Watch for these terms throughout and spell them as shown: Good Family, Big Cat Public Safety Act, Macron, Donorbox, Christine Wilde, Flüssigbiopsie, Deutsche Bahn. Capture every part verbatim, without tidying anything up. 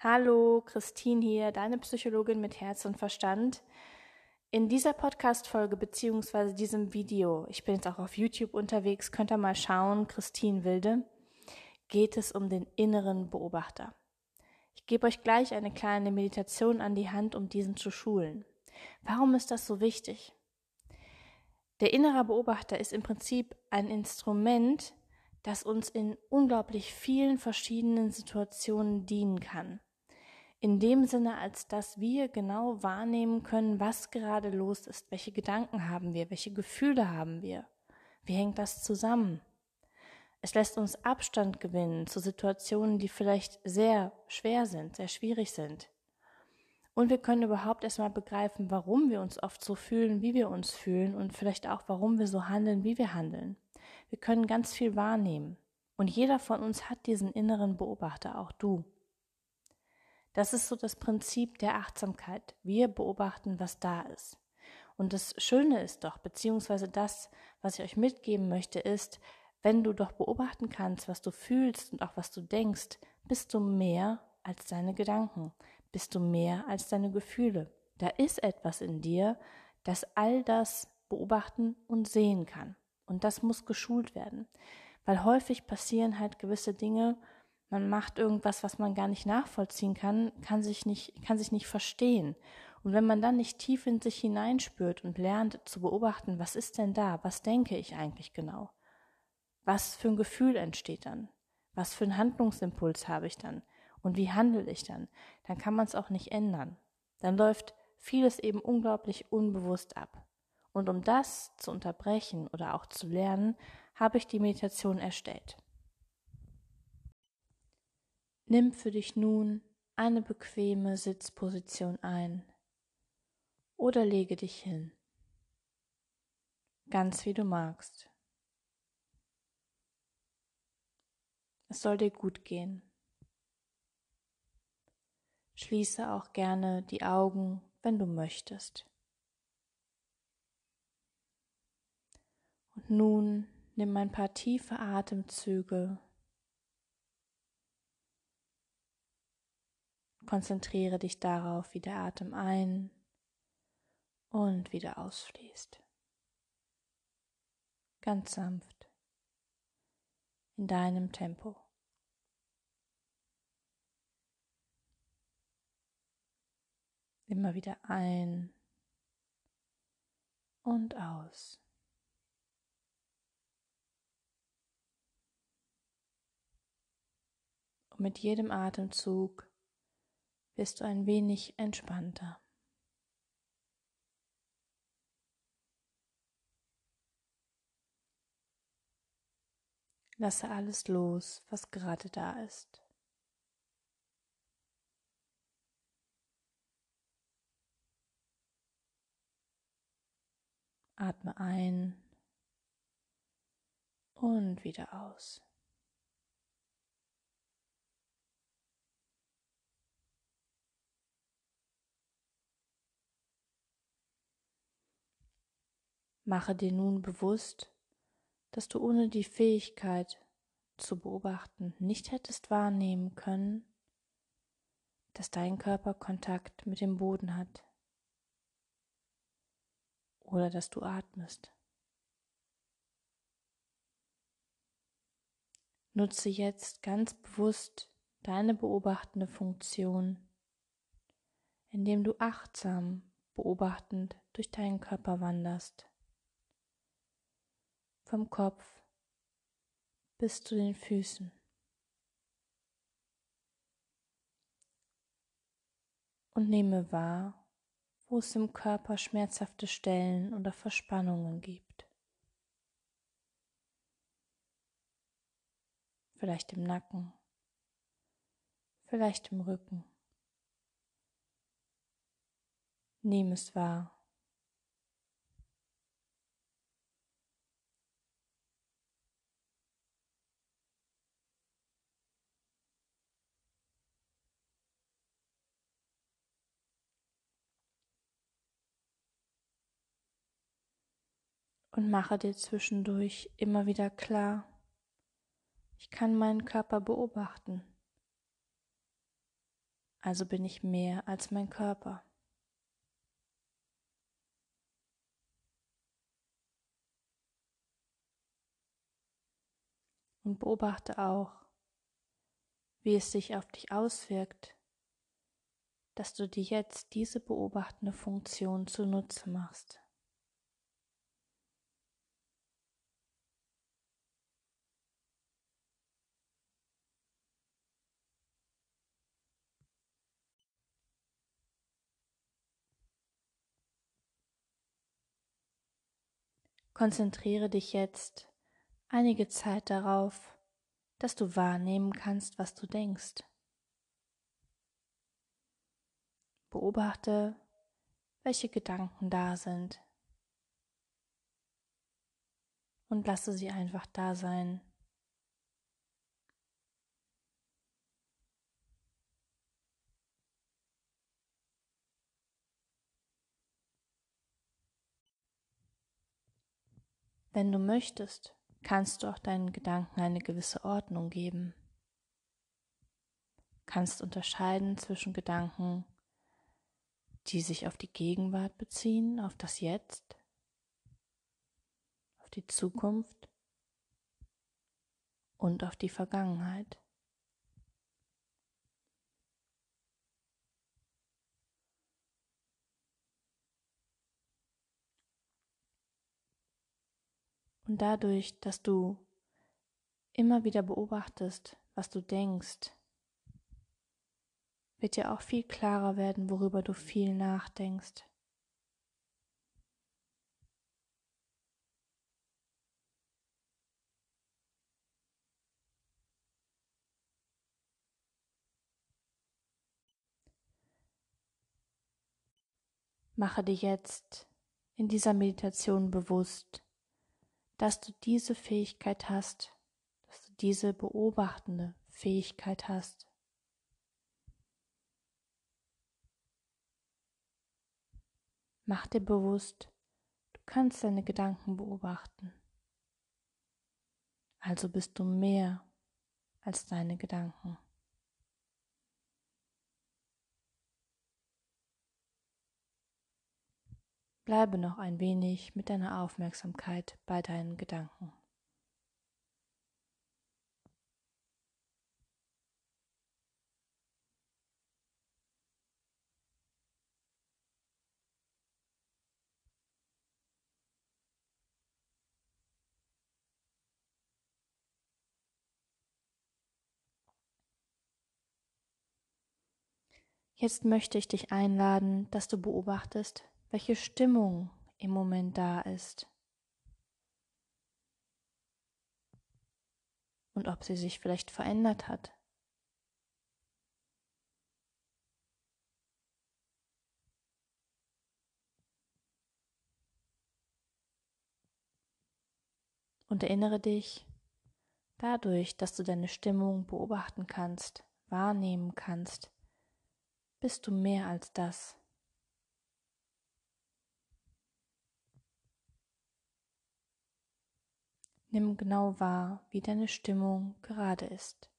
Hallo, Christine hier, deine Psychologin mit Herz und Verstand. In dieser Podcast-Folge bzw. diesem Video, ich bin jetzt auch auf YouTube unterwegs, könnt ihr mal schauen, Christine Wilde, geht es um den inneren Beobachter. Ich gebe euch gleich eine kleine Meditation an die Hand, um diesen zu schulen. Warum ist das so wichtig? Der innere Beobachter ist im Prinzip ein Instrument, das uns in unglaublich vielen verschiedenen Situationen dienen kann. In dem Sinne, als dass wir genau wahrnehmen können, was gerade los ist, welche Gedanken haben wir, welche Gefühle haben wir, wie hängt das zusammen. Es lässt uns Abstand gewinnen zu Situationen, die vielleicht sehr schwer sind, sehr schwierig sind. Und wir können überhaupt erstmal begreifen, warum wir uns oft so fühlen, wie wir uns fühlen und vielleicht auch, warum wir so handeln, wie wir handeln. Wir können ganz viel wahrnehmen. Und jeder von uns hat diesen inneren Beobachter, auch du. Das ist so das Prinzip der Achtsamkeit. Wir beobachten, was da ist. Und das Schöne ist doch, beziehungsweise das, was ich euch mitgeben möchte, ist, wenn du doch beobachten kannst, was du fühlst und auch was du denkst, bist du mehr als deine Gedanken, bist du mehr als deine Gefühle. Da ist etwas in dir, das all das beobachten und sehen kann. Und das muss geschult werden, weil häufig passieren halt gewisse Dinge. Man macht irgendwas, was man gar nicht nachvollziehen kann, kann sich nicht, kann sich nicht verstehen. Und wenn man dann nicht tief in sich hineinspürt und lernt zu beobachten, was ist denn da, was denke ich eigentlich genau? Was für ein Gefühl entsteht dann? Was für einen Handlungsimpuls habe ich dann? Und wie handle ich dann? Dann kann man es auch nicht ändern. Dann läuft vieles eben unglaublich unbewusst ab. Und um das zu unterbrechen oder auch zu lernen, habe ich die Meditation erstellt. Nimm für dich nun eine bequeme Sitzposition ein oder lege dich hin, ganz wie du magst. Es soll dir gut gehen. Schließe auch gerne die Augen, wenn du möchtest. Und nun nimm ein paar tiefe Atemzüge. Konzentriere dich darauf, wie der Atem ein- und wieder ausfließt. Ganz sanft, in deinem Tempo. Immer wieder ein und aus. Und mit jedem Atemzug bist du ein wenig entspannter. Lasse alles los, was gerade da ist. Atme ein und wieder aus. Mache dir nun bewusst, dass du ohne die Fähigkeit zu beobachten nicht hättest wahrnehmen können, dass dein Körper Kontakt mit dem Boden hat oder dass du atmest. Nutze jetzt ganz bewusst deine beobachtende Funktion, indem du achtsam beobachtend durch deinen Körper wanderst. Vom Kopf bis zu den Füßen. Und nehme wahr, wo es im Körper schmerzhafte Stellen oder Verspannungen gibt. Vielleicht im Nacken, vielleicht im Rücken. Nimm es wahr. Und mache dir zwischendurch immer wieder klar, ich kann meinen Körper beobachten. also bin ich mehr als mein Körper. Und beobachte auch, wie es sich auf dich auswirkt, dass du dir jetzt diese beobachtende Funktion zunutze machst. Konzentriere dich jetzt einige Zeit darauf, dass du wahrnehmen kannst, was du denkst. Beobachte, welche Gedanken da sind und lasse sie einfach da sein. Wenn du möchtest, kannst du auch deinen Gedanken eine gewisse Ordnung geben. Du kannst unterscheiden zwischen Gedanken, die sich auf die Gegenwart beziehen, auf das Jetzt, auf die Zukunft und auf die Vergangenheit. Und dadurch, dass du immer wieder beobachtest, was du denkst, wird dir auch viel klarer werden, worüber du viel nachdenkst. Mache dir jetzt in dieser Meditation bewusst, dass du diese Fähigkeit hast, dass du diese beobachtende Fähigkeit hast. Mach dir bewusst, du kannst deine Gedanken beobachten. Also bist du mehr als deine Gedanken. Bleibe noch ein wenig mit deiner Aufmerksamkeit bei deinen Gedanken. Jetzt möchte ich dich einladen, dass du beobachtest, welche Stimmung im Moment da ist und ob sie sich vielleicht verändert hat. Und erinnere dich, dadurch, dass du deine Stimmung beobachten kannst, wahrnehmen kannst, bist du mehr als das. Nimm genau wahr, wie deine Stimmung gerade ist.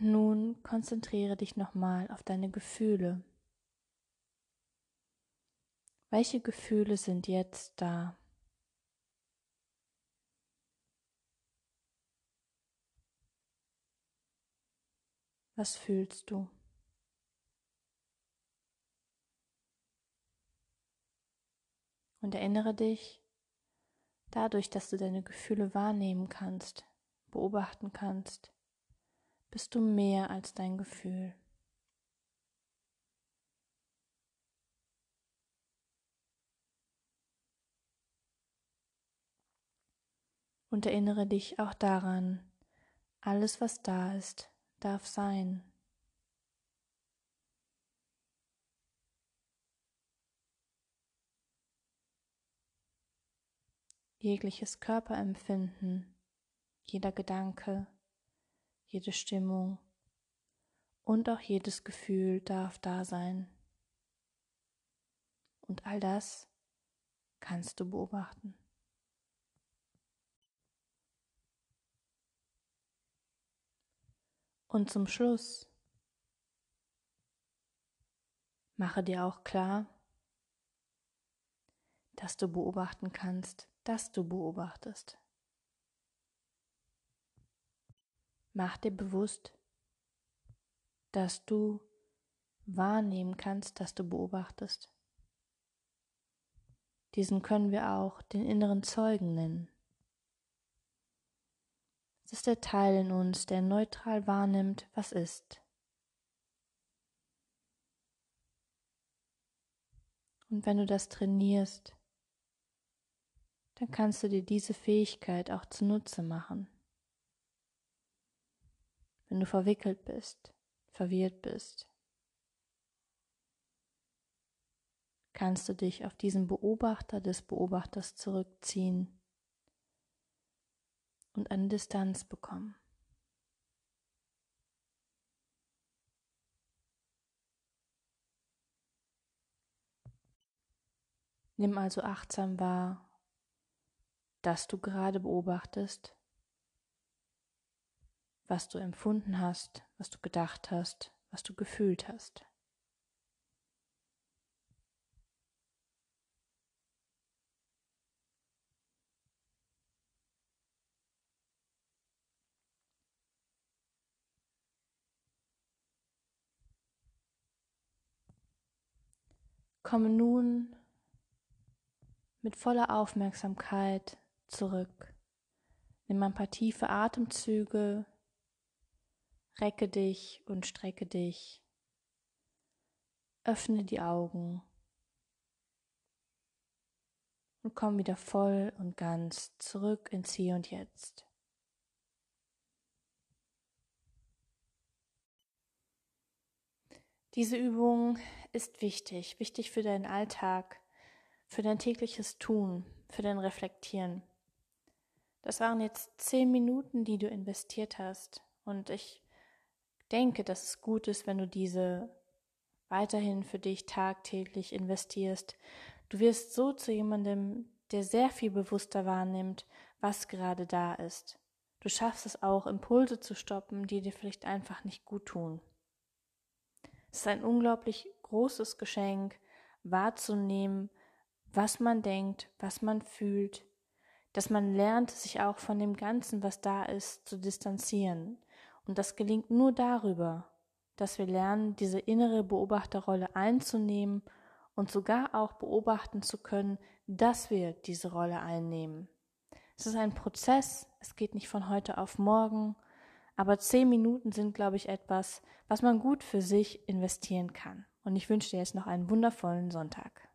Nun konzentriere dich nochmal auf deine Gefühle. Welche Gefühle sind jetzt da? Was fühlst du? Und erinnere dich, dadurch, dass du deine Gefühle wahrnehmen kannst, beobachten kannst, bist du mehr als dein Gefühl. Und erinnere dich auch daran, alles, was da ist, darf sein. jegliches Körperempfinden, jeder Gedanke, jede Stimmung und auch jedes Gefühl darf da sein. Und all das kannst du beobachten. Und zum Schluss mache dir auch klar, dass du beobachten kannst, dass du beobachtest. Mach dir bewusst, dass du wahrnehmen kannst, dass du beobachtest. Diesen können wir auch den inneren Zeugen nennen. Es ist der Teil in uns, der neutral wahrnimmt, was ist. Und wenn du das trainierst, dann kannst du dir diese Fähigkeit auch zunutze machen. Wenn du verwickelt bist, verwirrt bist, kannst du dich auf diesen Beobachter des Beobachters zurückziehen und eine Distanz bekommen. Nimm also achtsam wahr, dass du gerade beobachtest, was du empfunden hast, was du gedacht hast, was du gefühlt hast. Komme nun mit voller Aufmerksamkeit zurück. Nimm ein paar tiefe Atemzüge. Recke dich und strecke dich. Öffne die Augen und komm wieder voll und ganz zurück ins Hier und Jetzt. Diese Übung ist wichtig, wichtig für deinen Alltag, für dein tägliches Tun, für dein Reflektieren. Das waren jetzt zehn Minuten, die du investiert hast, und ich denke, dass es gut ist, wenn du diese weiterhin für dich tagtäglich investierst. Du wirst so zu jemandem, der sehr viel bewusster wahrnimmt, was gerade da ist. Du schaffst es auch, Impulse zu stoppen, die dir vielleicht einfach nicht gut tun. Es ist ein unglaublich großes Geschenk, wahrzunehmen, was man denkt, was man fühlt, dass man lernt, sich auch von dem Ganzen, was da ist, zu distanzieren. Und das gelingt nur darüber, dass wir lernen, diese innere Beobachterrolle einzunehmen und sogar auch beobachten zu können, dass wir diese Rolle einnehmen. Es ist ein Prozess, es geht nicht von heute auf morgen, aber zehn Minuten sind, glaube ich, etwas, was man gut für sich investieren kann. Und ich wünsche dir jetzt noch einen wundervollen Sonntag.